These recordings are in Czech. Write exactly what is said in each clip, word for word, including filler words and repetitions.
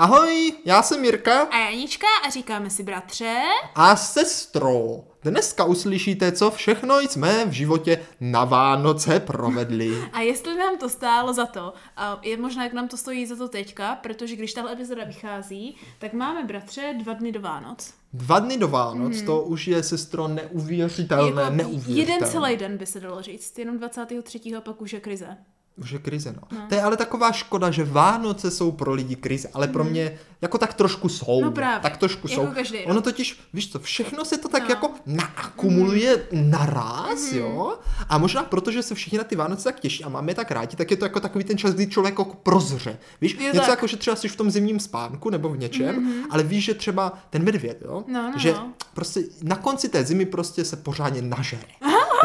Ahoj, já jsem Jirka a Janička a říkáme si bratře a sestro. Dneska uslyšíte, co všechno jsme v životě na Vánoce provedli. A jestli nám to stálo za to, a je možná, jak nám to stojí za to teďka, protože když tahle epizoda vychází, tak máme bratře dva dny do Vánoc. Dva dny do Vánoc, hmm. to už je, sestro, neuvěřitelné, jako neuvěřitelné. Jeden celý den by se dalo říct, jenom dvacátého třetího pak už je krize. Už je krize, no. no. To je ale taková škoda, že Vánoce jsou pro lidi krize, ale pro mě jako tak trošku jsou. No právě. Tak trošku jako jsou. Každý, no. Ono totiž, víš co, všechno se to tak no. jako naakumuluje mm. naraz, mm. jo? A možná proto, že se všichni na ty Vánoce tak těší a máme je tak rádi, tak je to jako takový ten čas, kdy člověk jako prozře. Víš, je něco tak. jako, že třeba jsi v tom zimním spánku nebo v něčem, mm-hmm. ale víš, že třeba ten medvěd, jo? No, no, že no. prostě na konci té zimy prostě se pořádně nažere.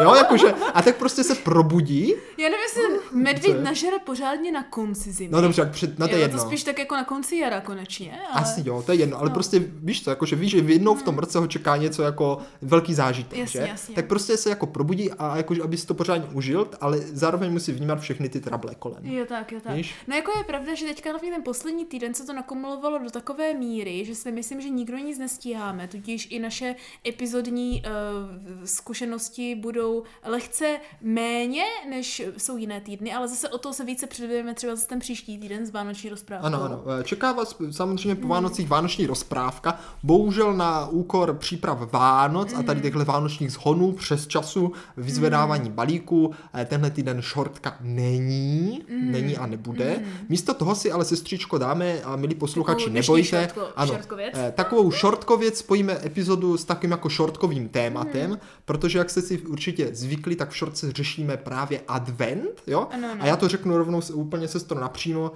Jo, jakože, a tak prostě se probudí. Já nevím, jestli medvěd nažere pořádně na konci zimy. No dobře, před, na to je jedno. To spíš tak jako na konci jara konečně. Ale... Asi jo, to je jedno, ale no. prostě víš co, jakože víš, že jednou v tom roce ho čeká něco jako velký zážitek, jasně, že? Jasně. Tak prostě se jako probudí a jakože, aby si to pořádně užil, ale zároveň musí vnímat všechny ty trable kolem. Jo tak, jo tak. Víš? No jako je pravda, že teďka hlavně ten poslední týden se to nakumulovalo do takové míry, že si myslím, že nikdo nic nestíháme, tudíž i naše epizodní uh, zkušenosti budou lehce méně, než jsou jiné týdny, ale zase o to se více předvědeme třeba zase ten příští týden z vánoční rozprávkou. Ano, ano. Čeká vás samozřejmě po Vánocích mm. vánoční rozprávka, bohužel na úkor příprav Vánoc mm. a tady těchto vánočních zhonů přes času, vyzvedávání mm. balíků, tenhle týden šortka není, mm. není a nebude. Mm. Místo toho si ale sestřičko dáme, a milí posluchači, nebojte. Šortko, ano, šortkověc. Takovou šortkověc spojíme epizodu s takovým jako šortkovým tématem, mm. protože jak jste si určitě zvykli, tak v šortce řešíme právě advent, jo? Ano, ano. A já to řeknu rovnou úplně sestro napřímo.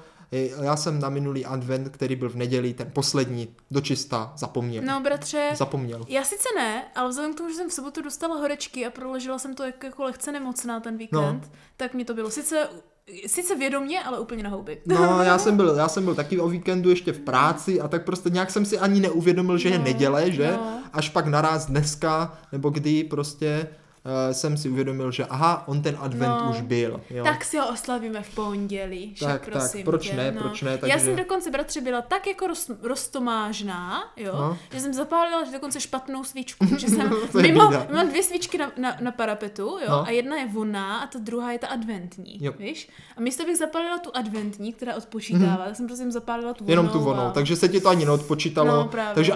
Já jsem na minulý advent, který byl v neděli, ten poslední, dočista zapomněl. No bratře, zapomněl. Já sice ne, ale vzhledem k tomu, že jsem v sobotu dostala horečky a proložila jsem to jako lehce nemocná ten víkend, no. tak mi to bylo sice... Sice vědomě, ale úplně na houby. No, já jsem byl, já jsem byl taky o víkendu ještě v práci a tak prostě nějak jsem si ani neuvědomil, že no, je neděle, že? No. Až pak naraz dneska, nebo kdy prostě... Uh, jsem si uvědomil, že aha, on ten advent no, už byl. Jo. Tak si ho oslavíme v pondělí. Že, tak, prosím, tak, proč tě, ne, no. proč ne. Takže... Já jsem dokonce, bratře, byla tak jako roz, roztomážná, jo, no. že jsem zapálila že dokonce špatnou svíčku, že jsem mimo, mám dvě svíčky na, na, na parapetu, jo, no. a jedna je ona a ta druhá je ta adventní, jo. víš? A místo bych zapálila tu adventní, která odpočítává, tak jsem prostě zapálila tu vonou. Jenom tu vonou, a... takže se ti to ani neodpočítalo. No, takže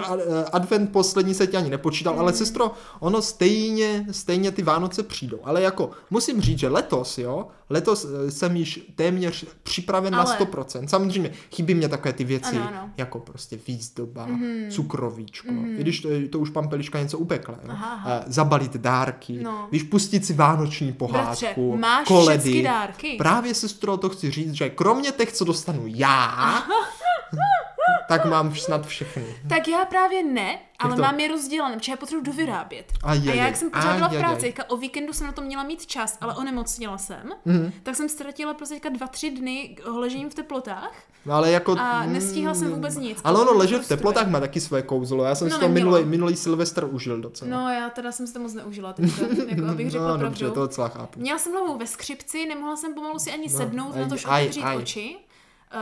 advent poslední se ti ani nepočítal, mm. ale sestro, ono stejně, stejně ty Vánoce přijdou, ale jako musím říct, že letos, jo, letos jsem již téměř připraven ale... na sto procent. Samozřejmě chybí mě takové ty věci, ano, ano. jako prostě výzdoba, mm. cukrovíčko, mm. když to, to už Pampeliška něco upekla, jo? Aha, aha. zabalit dárky, no. víš, pustit si vánoční pohádku, Bratře, máš koledy. Dárky. Právě, sestro, to chci říct, že kromě těch, co dostanu já, tak mám snad všechny. Tak já právě ne, ale mám je rozdělané, protože já potřebuji dovyrábět. A, je, a já, jak jsem pořád byla v práci, o víkendu jsem na to měla mít čas, ale onemocněla jsem, mm. tak jsem ztratila prostě dva, tři dny ležením v teplotách no, ale jako, a nestíhala mm, jsem vůbec nic. Ale ono ležet v teplotách má taky své kouzlo, já jsem no, si to minulý, minulý Silvestr užil docela. No já teda jsem si to moc neužila, teďka, jako abych řekla no, pravdu. Dobře, to docela chápu. Měla jsem hlavou ve skřipci, nemohla jsem pomalu si ani no, sednout, aj, na to šlo otevřít oči.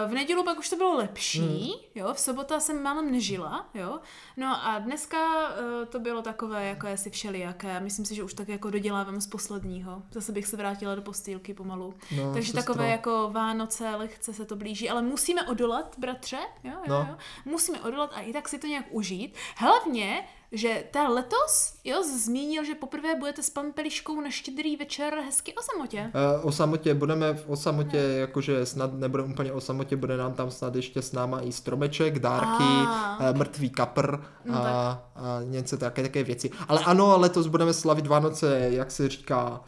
V nedělu pak už to bylo lepší, jo, v sobota jsem málem nežila, jo, no a dneska uh, to bylo takové, jako asi všelijaké, myslím si, že už tak jako dodělávám z posledního, zase bych se vrátila do postýlky pomalu, no, takže sestro. Takové jako Vánoce, lehce se to blíží, ale musíme odolat, bratře, jo, jo, no. jo, musíme odolat a i tak si to nějak užít, hlavně, že ta letos, jo, zmínil, že poprvé budete s Pampeliškou na Štědrý večer hezky o samotě. E, o samotě, budeme v o samotě, no. jakože snad nebudeme úplně o samotě, bude nám tam snad ještě s náma i stromeček, dárky, a. mrtvý kapr no, a, a něco také, také věci. Ale ano, letos budeme slavit Vánoce, jak se říká,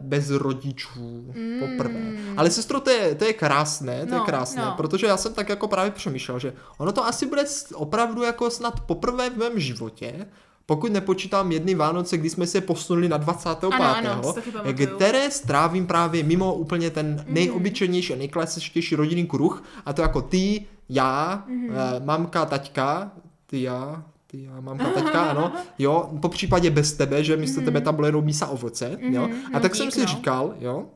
bez rodičů mm. poprvé. Ale sestro, to je, to je krásné, to no, je krásné, no. protože já jsem tak jako právě přemýšlel, že ono to asi bude opravdu jako snad poprvé v mém životě, pokud nepočítám jedny Vánoce, kdy jsme se posunuli na dvacátého pátého Ano, ano, které strávím právě mimo úplně ten nejobyčejnější a nejklasičtější rodinný kruh a to jako ty, já, mm. mamka, taťka, ty, já... Ty já mám taťka, ano, jo, po případě bez tebe, že místo mm. tebe tam bylo jenom mísa ovoce, jo, a tak jsem si říkal, jo,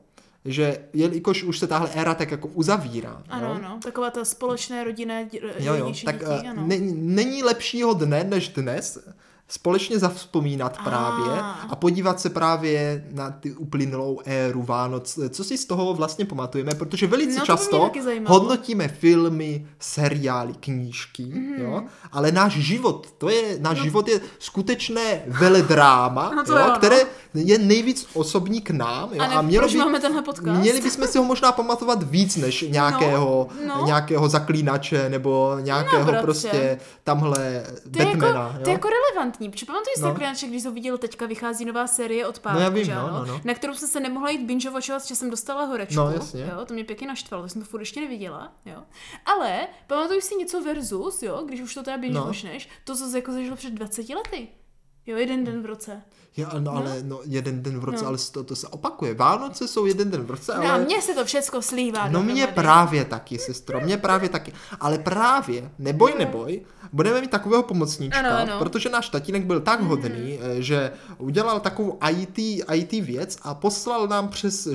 že jelikož už se tahle éra tak jako uzavírá. Ano, no, taková ta společné rodinné jo, jo, tak děti, ano. Ne, není lepšího dne než dnes společně zavzpomínat ah. právě a podívat se právě na ty uplynulou éru Vánoc, co si z toho vlastně pamatujeme, protože velice no, často hodnotíme filmy, seriály, knížky, mm. jo, ale náš život, to je, náš no. život je skutečné veledráma, no jo, jo, které je nejvíc osobní k nám, jo, a, ne, a mělo by, měli bychom si ho možná pamatovat víc než nějakého, no, no. nějakého Zaklínače nebo nějakého no, prostě tamhle ty Batmana. Jako, to je jako relevantní. Protože pamatuji no. Zaklínače, když to viděl, teďka vychází nová série od Pátka, no, no, no. na kterou jsem se nemohla jít binge-watchovat, že jsem dostala horečku. No, jo, to mě pěkně naštvalo, to jsem to furt ještě neviděla. Jo. Ale pamatuju si něco versus, jo, když už to teda binge-watchneš, no. to, co jsi jako zažil před dvaceti lety. Jo, jeden den v roce. Jo, no, ale no, jeden den v roce, no. ale to, to se opakuje. Vánoce jsou jeden den v roce, ale... No, mně se to všecko slívá. No mně právě taky, sestro, mně právě taky. Ale právě, neboj, neboj, budeme mít takového pomocníčka, ano, ano. protože náš tatínek byl tak hodný, mm-hmm. že udělal takovou I T, I T věc a poslal nám přes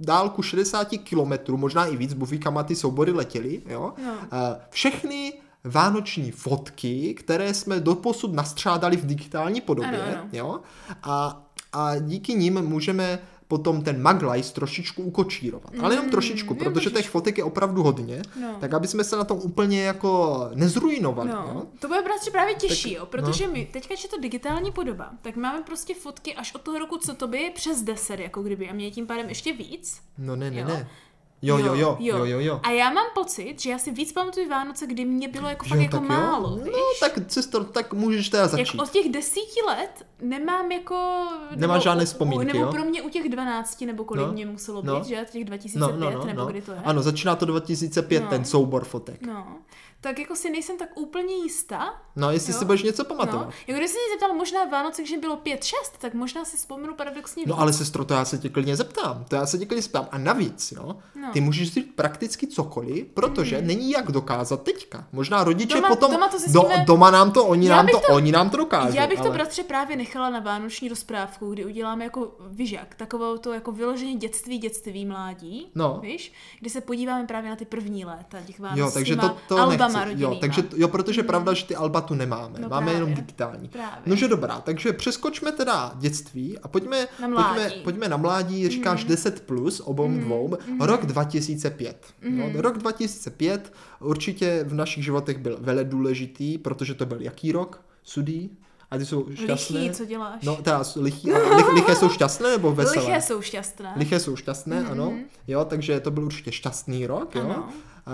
dálku šedesát kilometrů, možná i víc, bufíkama ty soubory letěly, jo. No. Všechny vánoční fotky, které jsme doposud nastřádali v digitální podobě, ano, ano. jo? A, a díky nim můžeme potom ten Maglajs trošičku ukočírovat. Ale jenom trošičku, mm, protože těch fotek je opravdu hodně, no. tak aby jsme se na tom úplně jako nezruinovali. No. No? To bude prostě právě těžší, tak, jo, protože no. my teďka, je to digitální podoba, tak máme prostě fotky až od toho roku, co to by je přes deset, jako kdyby, a mě tím pádem ještě víc. No ne, ne, jo? ne. Jo jo jo, jo, jo, jo, jo. A já mám pocit, že já si víc pamatuju Vánoce, kdy mě bylo jako fakt jo, jako málo. Jo. No tak, sestro, tak můžeš teda začít. Jak od těch desíti let nemám jako... Nemáš žádné vzpomínky, nebo jo? Nebo pro mě u těch dvanácti, nebo kolik no, mě muselo no, být, že? Těch dva tisíce pět, no, no, nebo no. kdy to je. Ano, začíná to dva tisíce pět, no. ten soubor fotek. No. Tak jako si nejsem tak úplně jistá. No, jestli jo? si budeš něco pamatovat. No. Jako když jsi mě zeptal možná Vánoce, když bylo pět šest, tak možná si vzpomenu paradoxně. No, ale sestro, to já se tě klidně zeptám. To já se tě klidně zeptám. A navíc, jo, no. ty můžeš říct prakticky cokoliv, protože mm. není jak dokázat teďka. Možná rodiče doma, potom doma, to do, doma nám to oni nám to, to oni nám to dokážou. Já bych ale... to bratře právě nechala na vánoční rozprávku, kdy uděláme jako vyžak, takovou to jako vyloženě dětství, dětství mládí, no. víš? Kdy se podíváme právě na ty první léta těch Vánoc. Jo, takže to, to jo, takže, jo, protože pravda, že ty alba tu nemáme. No, máme právě. Jenom digitální. Právě. Nože dobrá, takže přeskočme teda dětství a pojďme na mládí. Pojďme, pojďme na mládí, říkáš mm. deset plus, obou mm. dvou, mm. rok dva tisíce pět. Mm. No, rok dva tisíce pět určitě v našich životech byl veledůležitý, protože to byl jaký rok? Sudý? A ty jsou šťastné. Lichý, co děláš? No, teda lichý, lich, liché jsou šťastné nebo veselé? Liché jsou šťastné. Liché jsou šťastné, mm. ano. Jo, takže to byl určitě šťastný rok, ano. jo. Uh,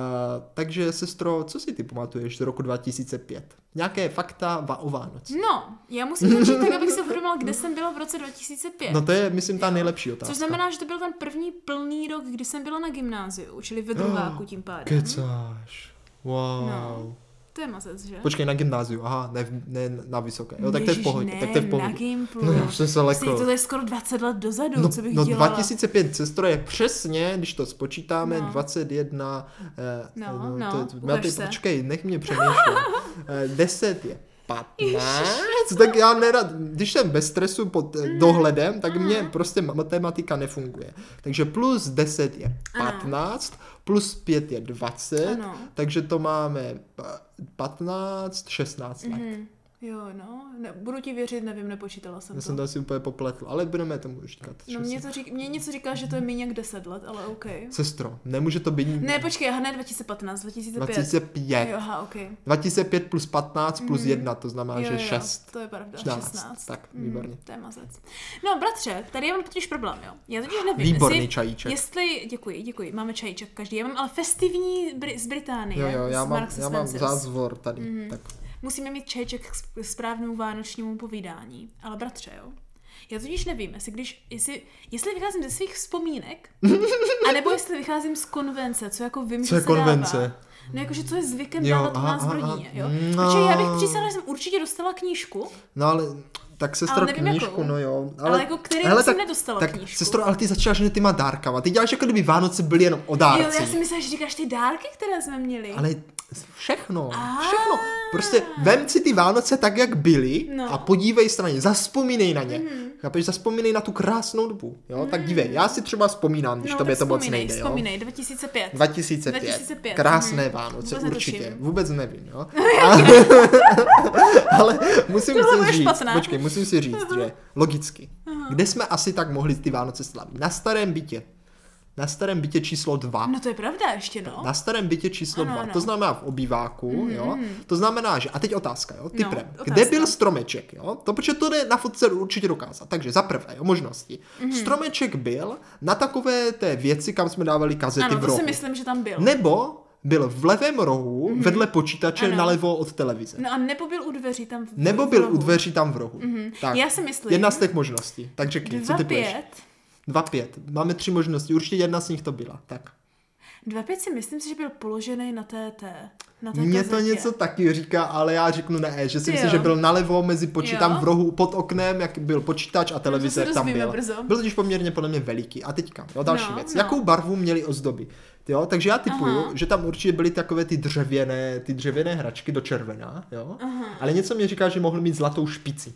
takže, sestro, co si ty pamatuješ z roku dva tisíce pět? Nějaké fakta o Vánoc? No, já musím začít tak, abych se uvědomila, kde jsem byla v roce dva tisíce pět. No to je, myslím, ta nejlepší otázka. Což znamená, že to byl ten první plný rok, kdy jsem byla na gymnáziu, čili ve druháku tím pádem. Kecáš, wow. No. To je mazec, že? Počkej, na gymnáziu, aha, ne, ne na vysoké. Jo, tak to je v pohodě. Tak to je v pohodě. Na gimplu. No, už jsem se lekl. To je skoro dvacet let dozadu, no, co bych no, dělala. No dva tisíce pět, sestro, je přesně, když to spočítáme, no. dvacet jedna... Eh, no, no, to, no ukaž se. Počkej, nech mě přemýšlet. eh, deset je patnáct. Tak já nerad, když jsem bez stresu pod mm. dohledem, tak mm. mě prostě matematika nefunguje. Takže plus deset je patnáct, ano. plus pět je dvacet, ano. takže to máme patnáct, šestnáct mm. let. Jo, no, ne, budu ti věřit, nevím, nepočítala jsem Já to. Já jsem to asi úplně popletl, ale budeme tomu říkat. No mě, to řík, mě něco říká, že to je méně jak deset let, ale OK. Sestro, nemůže to být... Ne, počkej, aha, ne dva tisíce patnáct, dva tisíce pět. dva tisíce pět. Jo, aha, OK. dva tisíce pět plus patnáct plus mm. jedna, to znamená, jo, že jo, šest. To je pravda, šestnáct. Tak, mm, výborně. To je mazec. No, bratře, tady já mám totiž problém, jo. Já totiž nevím, výborný jestli, čajíček. Jestli, děkuji, děkuji, máme čajíček každý. Já mám ale festivní br- z Británie. Jo, jo, já mám, já mám zázvor tady, mm. tak. Musíme mít čajček k správnému vánočnímu povídání. Ale bratře, jo? Já totiž nevím, jestli, když, jestli, jestli vycházím ze svých vzpomínek, anebo jestli vycházím z konvence, co jako vím, co že je se konvence? Dává. No jakože co je zvykem jo, dávat u nás v rodině, jo? No. Protože já bych přísala, že jsem určitě dostala knížku. No ale... Tak sestro, knížku, jakou. No jo. Ale, ale jako který hele, jsem tak, nedostala tak, knížku. Sestro, ale ty začínáš ne tyma dárkama. Ty děláš, jako kdyby Vánoce byly jenom o dárcích. Jo, já si myslela, že říkáš ty dárky, které jsme měli. Ale všechno, všechno. Prostě vem si ty Vánoce tak, jak byly no. a podívej se na ně, zazpomínej na ně. Mm. Chápeš, zazpomínej na tu krásnou dobu, jo, mm. tak dívej, já si třeba vzpomínám, když no, tobě to moc nejde, jo. Vzpomínej, dva tisíce pět Krásné mm. Vánoce, vůbec určitě, netuším. Vůbec nevím, jo. Ale, ale musím si říct, počkej, musím si říct, že logicky, kde jsme asi tak mohli ty Vánoce slavit? Na starém bytě. Na starém bytě číslo dva. No to je pravda ještě, no. Na starém bytě číslo ano, dva. Ano. To znamená v obýváku, mm-hmm. jo. To znamená, že... A teď otázka, jo. Typrem. No, kde byl stromeček, jo? To, protože to jde na fotce určitě dokázat. Takže za prvé, jo, možnosti. Mm-hmm. Stromeček byl na takové té věci, kam jsme dávali kazety ano, v rohu. Ano, to si myslím, že tam byl. Nebo... byl v levém rohu, mm-hmm. vedle počítače ano. nalevo od televize. No a nebo byl u dveří tam v rohu. Nebo byl u dveří tam v rohu. Mm-hmm. Tak, já si myslím. Jedna z těch možností. Takže když, co ty půjdeš? Dva pět. Máme tři možnosti. Určitě jedna z nich to byla. Tak. Dva pět si myslím si, že byl položený na té té. Mně to něco taky říká, ale já řeknu ne, že si myslím, že byl nalevo mezi počítačem v rohu pod oknem, jak byl počítač a televize no, tam byl. Brzo. Byl totiž poměrně podle mě veliký. A teďka, jo, další no, věc. No. Jakou barvu měly ozdoby? Jo, takže já tipuju, aha. že tam určitě byly takové ty dřevěné, ty dřevěné hračky do červená, jo? Aha. Ale něco mě říká, že mohl mít zlatou špici.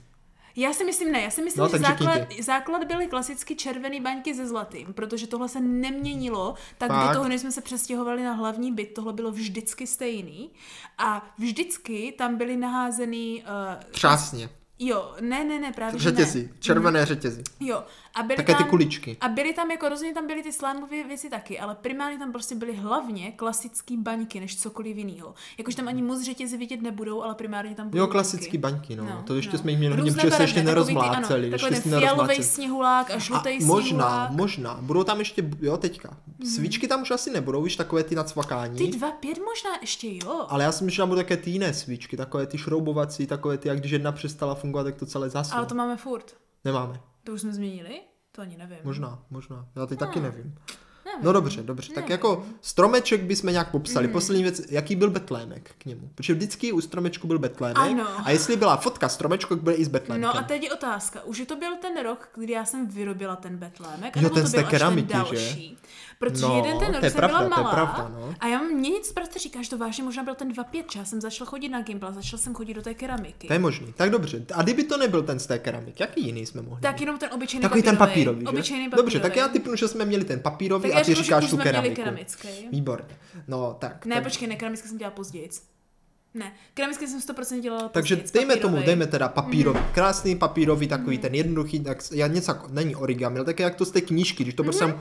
Já si myslím ne, já si myslím, no, že základ, základ byly klasicky červený baňky se zlatým, protože tohle se neměnilo, tak Fakt? do toho, než jsme se přestěhovali na hlavní byt, tohle bylo vždycky stejný a vždycky tam byly naházený... Uh, třásně. Jo, ne, ne, ne, právě řetězy, ne. červené mm. řetězy. Jo, a byly Také tam, ty kuličky. A byly tam, jako rozhodně tam byly ty slámové věci taky, ale primárně tam prostě byly hlavně klasický baňky, než cokoliv jinýho. Jakož tam ani moc řetězy vidět nebudou, ale primárně tam budou Jo, klasický baňky, no. no to ještě no. jsme jich měli hodně, protože se ještě nerozmláceli. Takový ten fialovej sněhulák a žlutej sněhulák. možná, možná, budou tam ještě, jo, teďka. Svíčky tam už asi nebudou, víš, takové ty nacvakání. Ty dva pět možná ještě, jo. Ale já si myslím, že tam budou také ty jiné svíčky, takové ty šroubovací, takové ty, jak když jedna přestala fungovat, tak to celé zasulo. Ale to máme furt. Nemáme. To už jsme změnili? To ani nevím. Možná, možná. Já teď no. taky nevím. nevím. No dobře, dobře. Nevím. Tak jako stromeček bychom nějak popsali. Mm. Poslední věc, jaký byl betlémek k němu? Protože vždycky u stromečku byl betlémek. Ano. A jestli byla fotka stromečku, tak byl i s betlémkem. No a teď je otázka. Už to byl ten rok, kdy já jsem vyrobila ten betlémek. Jo, ten to z té keramiky, další, že? Protože no, jeden ten rok jsem pravda, byla malá pravda, no. a já mě nic prostě říká, že to vážně možná byl ten dva pět já jsem začala chodit na gimbal, začala jsem chodit do té keramiky. To je možný, tak dobře. A kdyby to nebyl ten z té keramiky, jaký jiný jsme mohli? Tak jenom ten obyčejný papírový. Takový papírový, ten papírový, obyčejný papírový. Dobře, tak já typnu, že jsme měli ten papírový tak a ty říkáš, říkáš tu keramiku. Výborně. No tak. Ne, tak... počkej, ne, keramické jsem dělala později. Ne, keramické jsem sto procent dělala. Takže dejme tomu, dejme teda papírový, mm. krásný papírový, takový mm. ten jednoduchý, tak já něco není origami, ale tak jak to z té knížky, když to prostě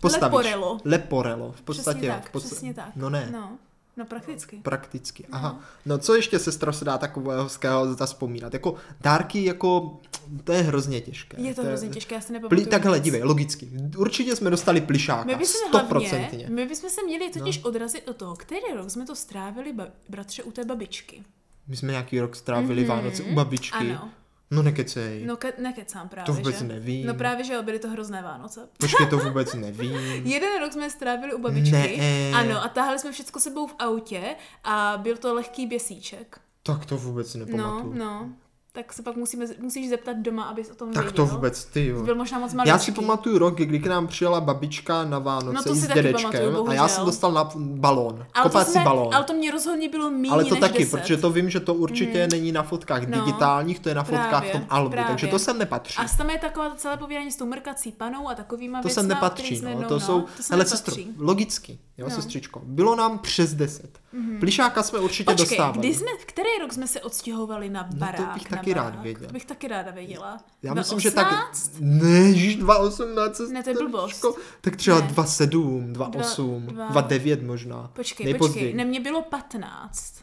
postavíš. Leporelo. Leporelo. V podstatě. Přesně tak, v podstatě. Přesně tak. No ne. No, no prakticky. Prakticky, aha. No co ještě, sestro, se dá takového hezkého zazpomínat? Jako dárky, jako, to je hrozně těžké. Je to, to hrozně je... těžké, já si nepamatuju. Pli... Takhle, dívej, logicky. Určitě jsme dostali plišáka, my bychom stoprocentně. Hlavně, my bychom se měli totiž no. odrazit od toho, který rok jsme to strávili, ba... bratře, u té babičky. My jsme nějaký rok strávili mm-hmm. Vánoce u babičky. Ano. No nekecej. No ke- nekecám právě, to vůbec že? nevím. No právě, že byly to hrozné Vánoce. Počkej, to vůbec nevím. Jeden rok jsme strávili u babičky. Ne. Ano, a táhali jsme všechno sebou v autě a byl to lehký běsíček. Tak to vůbec nepamatuju. No, no. Tak se pak musíme, musíš zeptat doma, abys o tom tak věděl. Tak to vůbec, ty jo. Byl možná moc maličký. Já si pamatuju rok, kdy k nám přijela babička na Vánoce no s dědečkem a já jsem dostal na balón, ale kopací jsme, balón. Ale to mě rozhodně bylo míň než Ale to než taky, deset protože to vím, že to určitě mm. není na fotkách no, digitálních, to je na fotkách právě, v tom albu, právě. takže to sem nepatří. A tam je taková celé povídání s tou mrkací panou a takovýma věcma, to sem nepatří, no, no, to jsou, hele sestro, logicky, jo, sestřičko, bylo nám přes deset. Plišáka jsme určitě dostávali. Který rok jsme se odstěhovali na barák? Taky rád věděla. To bych taky ráda věděla. Já myslím, že tak... Ne, žiž dva osmnáct Ne, to je blbost. Tak třeba ne. dva sedm, dva osm, dva devět možná. Počkej, Nejpozději. počkej, ne, mně bylo patnáct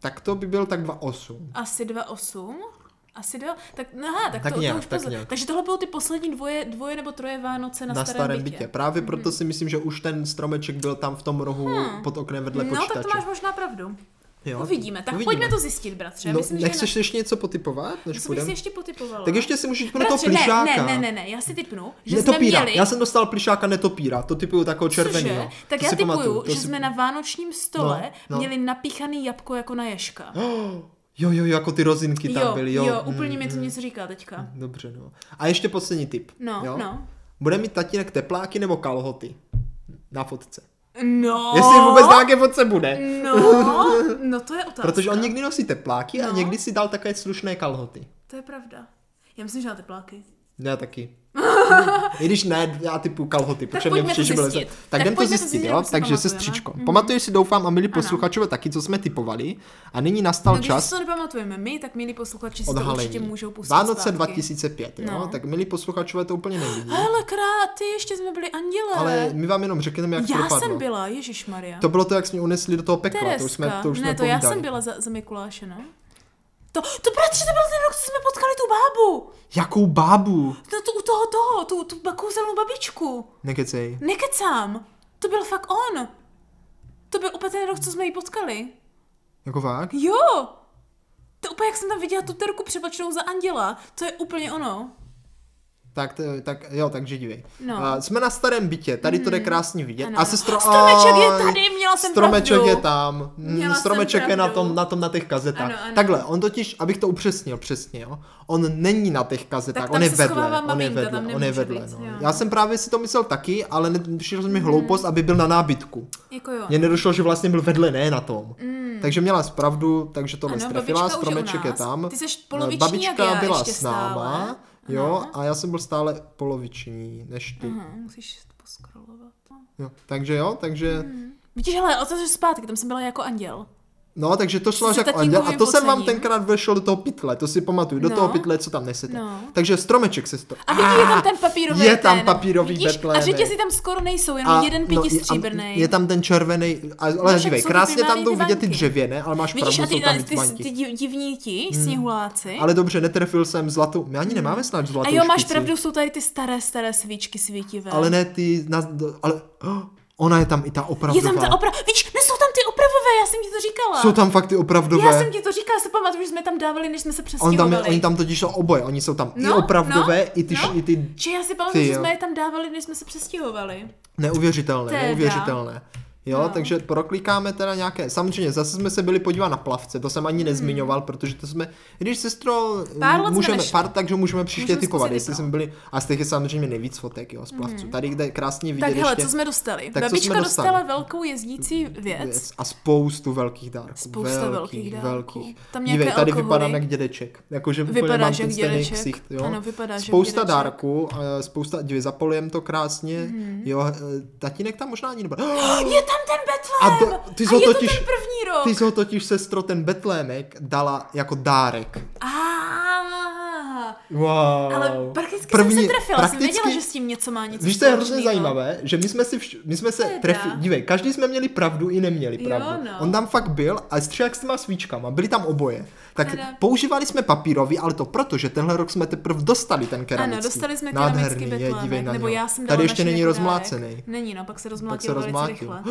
Tak to by bylo tak dva osm Asi dva osm Asi dva... Tak, aha, tak, tak to, nějak, to už tak pozor. Takže tohle bylo ty poslední dvoje, dvoje nebo troje Vánoce na, na starém, starém bytě. bytě. Právě proto hmm. si myslím, že už ten stromeček byl tam v tom rohu hmm. pod oknem vedle počítače. No tak to máš možná pravdu. Jo, uvidíme, tak uvidíme. Pojďme to zjistit, bratře. No, myslím, nechceš na... ještě něco potypovat? No, co bych si ještě potypovala? Tak ještě si můžeš typnout toho plišáka. Ne, ne, ne, ne, já si typnu, že netopíra. jsme měli... Já jsem dostal plišáka netopíra, to typuju takového červeného. Tak to já typuju, pamatuju, že si... jsme na vánočním stole no, no. měli napíchaný jabko jako na ježka. Oh. Jo, jo, jo, jako ty rozinky tam jo, byly. Jo, jo úplně mm, mi to mm. něco říká teďka. Dobře, no. A ještě poslední tip. No, jo? no. Bude mít tatínek tepláky nebo kalhoty na fotce? No. Jestli vůbec nějaké fotce bude. No, no to je otázka. Protože on někdy nosí tepláky no. a někdy si dal takové slušné kalhoty. To je pravda. Já myslím, že na tepláky. Já taky. I když ne, já typu kalhoty, protože mě přišlo, že tak, tak jdem to zjistit, zjistit jo? Takže sestřičko. Mm-hmm. Pamatuješ si, doufám, a milí posluchačové taky, co jsme typovali. A nyní nastal no, čas. Když si to nepamatujeme my, tak milí posluchači si to určitě můžou pustit. Vánoce zpátky. dva tisíce pět, jo? No. Tak milí posluchačové to úplně nevidí. Hele, krát, ty ještě jsme byli anděle. Ale my vám jenom řekneme, jak já to dopadlo. Já jsem byla, ježišmarja. To bylo to, jak jsme unesli do toho pekla, Tereska. to už jsme to už ne, jsme to já jsem byla za, za Mikuláše, no. To, to bratře, to byl ten rok, co jsme potkali tu bábu. Jakou bábu? No to u toho toho, tu, tu kouzelnou babičku. Nekecej. Nekecám. To byl fakt on. To byl úplně ten rok, co jsme ji potkali. Jako fakt? Jo. To úplně, jak jsem tam viděla tu terku převlečenou za anděla. To je úplně ono. Tak, tak jo, takže dívej. No. Uh, jsme na starém bytě, tady to jde krásně vidět. Ano. A sestro... Stromeček je tady, měla jsem Stromeček pravdu. je tam, měla stromeček je na tom, na tom, na těch kazetách. Ano, ano. Takhle, on totiž, abych to upřesnil přesně, jo, on není na těch kazetách, on je, vedle, maminka, on je vedle, on je vedle, on je vedle. Já jsem právě si to myslel taky, ale přišlo mi hloupost, mm. aby byl na nábytku. Jako jo. Mně nedošlo, že vlastně byl vedle, ne na tom. Mm. Takže měla pravdu, takže to nestrefila, stromeček je tam. Ty seš poloviční jak já ještě stále. Jo, a já jsem byl stále poloviční, než ty. Aha, musíš poskrolovat. Jo, takže jo, takže... Mm. Vidíš, hele, ale otážeš zpátky, tam jsem byla jako anděl. No, takže to šlo jako anděl a to pocením. Jsem vám tenkrát vešel do toho pytle, to si pamatuju, do no. toho pytle, co tam nesete. No. Takže stromeček se to. A vidíš, je tam ten papírový Je tam ten. papírový betlén. A řetězy tam skoro nejsou, jenom a, jeden pětistříbrnej. No, je, je tam ten červený, ale dívej, krásně tam jdou vidět ty dřevěné, ale máš vidíš, pravdu, jsou tam ty banky. Ty divní ti, sněhuláci. Ale dobře, netrefil jsem zlatou, my ani nemáme snad zlatou špici. A jo, máš pravdu, jsou tady ty staré, staré svíčky svítivé. Ale ne ty, ale... Ona je tam i ta opravdová. Je tam ta opravdová. Víš, nejsou tam ty opravdové, já jsem ti to říkala. Jsou tam fakt ty opravdové. Já jsem ti to říkala, se pamatuju, že jsme tam dávali, než jsme se přestěhovali. On oni tam totiž jsou oboje, oni jsou tam no, i opravdové, no, i ty... No. I ty Či já si pamatuju, ty, že jsme je tam dávali, než jsme se přestěhovali. Neuvěřitelné, teda. neuvěřitelné. Jo, no. Takže proklikáme teda nějaké... Samozřejmě, zase jsme se byli podívat na plavce, to jsem ani nezmiňoval, hmm. protože to jsme... Když, sestro, pár můžeme... Pár, takže můžeme příště tykovat, jestli jsme byli... A z těch je samozřejmě nejvíc fotek, jo, z plavců. Hmm. Tady je krásně vidět. Tak hele, ještě... co jsme dostali? Tak, Babička jsme dostala dostali? velkou jezdící věc. A spoustu velkých dárků. Spousta velkých, velkých dárků. Velkých. Tam nějaké Dívej, tady vypadám jak dědeček. Jakože vypadáš jak dědeček. Ksicht, jo? Ano, vypadáš spousta jak dárků, spousta... Dívej, zapolujeme to krásně. Jo, tatínek tam možná ani nebude. Tam ten betlém! A, do, ty a je totiž, to ten první rok! Ty jsi ho totiž, sestro, ten betlémek dala jako dárek. Ah, wow. Ale prakticky první, jsem se trefila, prakticky, jsem věděla, že s tím něco má něco. Víš, to je hrozně zajímavé, že my jsme, si vš, my jsme se trefili, dívej, každý jsme měli pravdu i neměli pravdu. Jo, no. On tam fakt byl a střílel s těma svíčkama, byli tam oboje. Tak teda. Používali jsme papírový, ale to proto, že tenhle rok jsme teprve dostali ten keramický. Ano, dostali jsme keramický betlémek, nebo já jsem dala. Tady ještě není rozmlácený. Není, no, pak se rozmlátil velice rychle.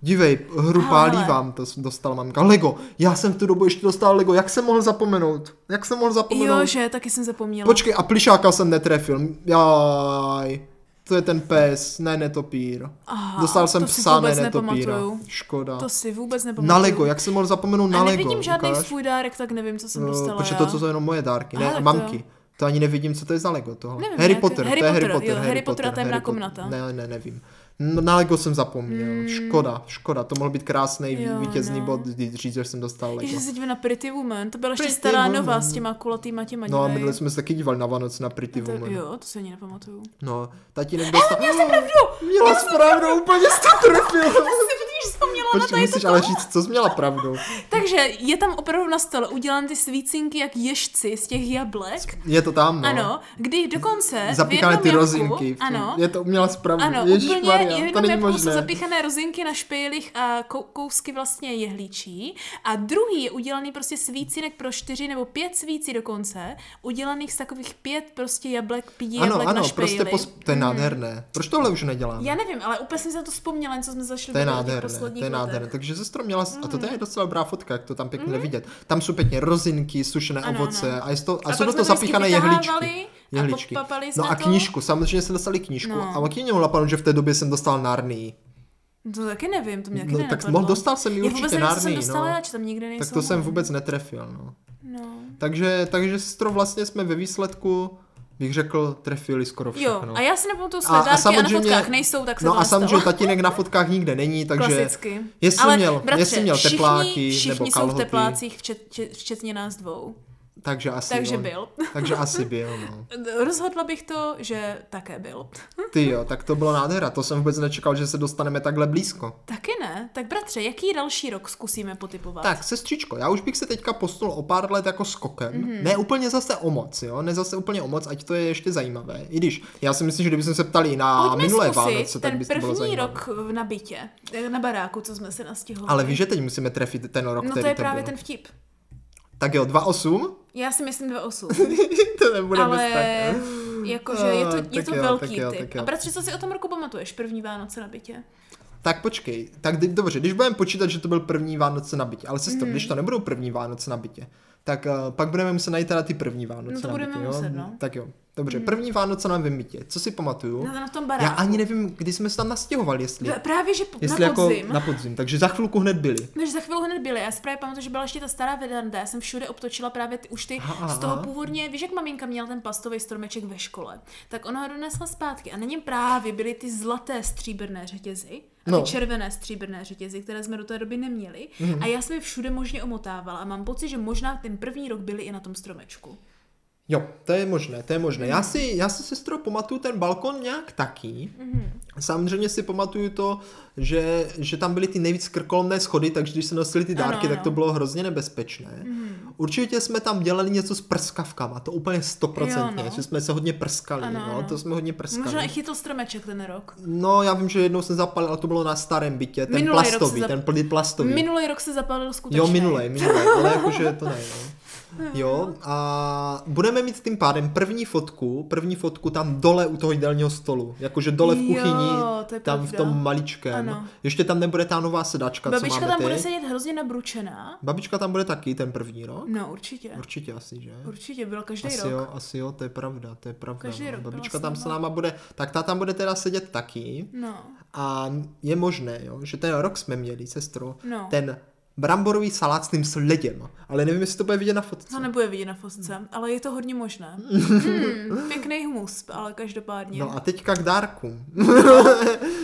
Dívej, hru pálí vám, to dostala mamka. Lego, já jsem v tu dobu ještě dostal Lego, jak jsem mohl zapomenout? Jak jsem mohl zapomenout? Jo, že, taky jsem zapomněla. Počkej, a plišáka jsem netrefil. Jaj, to je ten pes, ne netopír. Aha, dostal jsem psa, ne netopíra. Škoda. To si vůbec nepamatuju. Na Lego, jak jsem mohl zapomenout na Lego? A nevidím žádný svůj dárek, tak nevím, co jsem dostala. Protože to, co jsou jenom moje dárky, ne, a mamky. To ani nevidím, co to je za Lego tohle. Nevím, Harry Potter, Harry to je Harry Potter. Potter jo, Harry Potter a temná komnata. Ne, ne, nevím. No, na Lego jsem zapomněl. Hmm. Škoda, škoda. To mohl být krásný jo, vítězný no. bod, když říct, že jsem dostal Lego. Ježiš, se dívá na Pretty Woman. To byla ještě stará woman. nová s těma kulatýma těma dívej. No a my jsme se taky dívali na Vánoce na Pretty to, Woman. Jo, to se ani nepamatuju. No, tatínek dostal... Ale měl jsem pravdu! Měla jsi pravdu, úplně jsi to trefil. Počkej, musíš ale říct, co jsi měla pravdu. Takže je tam opravdu na stole udělané ty svícinky jak ježci z těch jablek. Je to tam, no. Ano, kdy dokonce zapíchané ty jabku, rozinky. Ano. Je to uměla správně. Ano, Ježíš Maria, je to není možné. Jsou zapíchané rozinky na špejlích a kou, kousky vlastně jehličí. A druhý je udělaný prostě svícinek pro čtyři nebo pět svící dokonce, udělaných z takových pět prostě jablek, pídí jablek ano, na špejli. Ano, ano, prostě pos... to je nádherné. Hmm. Proč tohle už neděláme? Já nevím, ale úplně jsem se to vzpomněla, co jsme zašli do posledních. Nádherné. Takže sestro měla, mm. a to je docela dobrá fotka, jak to tam pěkně mm. vidět. Tam jsou pěkně rozinky, sušené ano, ovoce ano. a, to, a, a jsou do toho zapíchané jehličky. jehličky. A no a knížku, to? samozřejmě jsem dostali knížku. No. A taky mě mohla napadnout, že v té době jsem dostal Narnii. To taky nevím, to mě taky no, nenapadlo. Tak dostal jsem ji určitě Narnii, no. Tak to jsem vůbec netrefil, no. no. Takže, takže sestro, vlastně jsme ve výsledku bych řekl, trefili skoro všechno. Jo, a já si nepamatuju své dárky a, a na fotkách nejsou, tak se no to No a samozřejmě tatínek na fotkách nikde není, takže klasicky. Jestli Ale, měl, bratře, jestli měl tepláky všichni, všichni nebo kalhoty. Všichni jsou v teplácích, včetně, včetně nás dvou. Takže asi takže on, byl. Takže asi byl, no. Rozhodla bych to, že také byl. Ty jo, tak to bylo nádhera. To jsem vůbec nečekal, že se dostaneme takhle blízko. Taky ne. Tak bratře, jaký další rok zkusíme potipovat? Tak, sestřičko, já už bych se teďka posunul o pár let jako skokem. Mm-hmm. Ne úplně zase o moc, jo? Ne zase úplně o moc, ať to je ještě zajímavé. I když, já si myslím, že kdybychom se ptali na Pojďme minulé Vánoce, tak by to bylo zajímavé. Ten první rok na bytě, na baráku, co jsme se nastihli. Ale víš, že teď musíme trefit ten rok, no, který to je to právě byl. Ten vtip. Tak jo, dva osm? Já si myslím dva osm. To nebude ale bez tak. Jakože je to, je to jo, velký jo, typ. A bratře, co si o tom roku pamatuješ? První Vánoce na bytě? Tak počkej, tak dobře, když budeme počítat, že to byl první Vánoce na bytě, ale sestro, mm. když to nebudou první Vánoce na bytě, tak uh, pak budeme muset najít teda ty první Vánoce no to na budeme bytě, muset, jo? No. Tak jo, dobře, mm. první Vánoce na bytě, co si pamatuju? Na, na tom baráku. Já ani nevím, kdy jsme se tam nastěhovali, jestli... No, právě, že po, jestli na podzim. Jako na podzim, takže za chvilku hned byli. Takže za chvilku hned byli, já si právě pamatuju, že byla ještě ta stará veranda, já jsem všude obtočila právě ty, už ty aha, z toho původně, víš, jak maminka měla ten plastový stromeček ve škole, tak ona ho donesla zpátky a na něm právě byly ty zlaté stříbrné řetězy. A ty no. červené stříbrné řetězy, které jsme do té doby neměli. Mm. A já jsem je všude možně omotávala a mám pocit, že možná ten první rok byli i na tom stromečku. Jo, to je možné, to je možné. Mm. Já si, já si sestro, pamatuju ten balkon nějak taky. Mm. Samozřejmě si pamatuju to, že, že tam byly ty nejvíc krkolomné schody, takže když se nosili ty dárky, ano, ano. tak to bylo hrozně nebezpečné. Mm. Určitě jsme tam dělali něco s prskavkama, to úplně stoprocentně, no. že jsme se hodně prskali, ano, no, ano. to jsme hodně prskali. Možná i chytl stromeček ten rok. No, já vím, že jednou jsem zapalil, ale to bylo na starém bytě, ten minulej plastový, zap... ten plný plastový. Minulý rok se zapalil skutečně. Jo, minulej, minulej, ale jakože to ne, no. Jo, a budeme mít tím pádem první fotku, první fotku tam dole u toho jídelního stolu, jakože dole v kuchyni, jo, to je tam pravda. V tom maličkém. Ano. Ještě tam nebude ta nová sedačka, Babička co máme tam teď. Bude sedět hrozně nabručená. Babička tam bude taky ten první rok? No, určitě. Určitě asi, že? Určitě, byl každý asi rok. Jo, asi jo, to je pravda, to je pravda. Každý no. rok Babička tam s náma bude, tak ta tam bude teda sedět taky. No. A je možné, jo, že ten rok jsme měli, sestro, no. ten bramborový salát s tím sledem. Ale nevím, jestli to bude vidět na fotce. To nebude vidět na fotce, hmm. ale je to hodně možné. Hmm, pěkný humus, ale každopádně. No a teďka k dárku. No,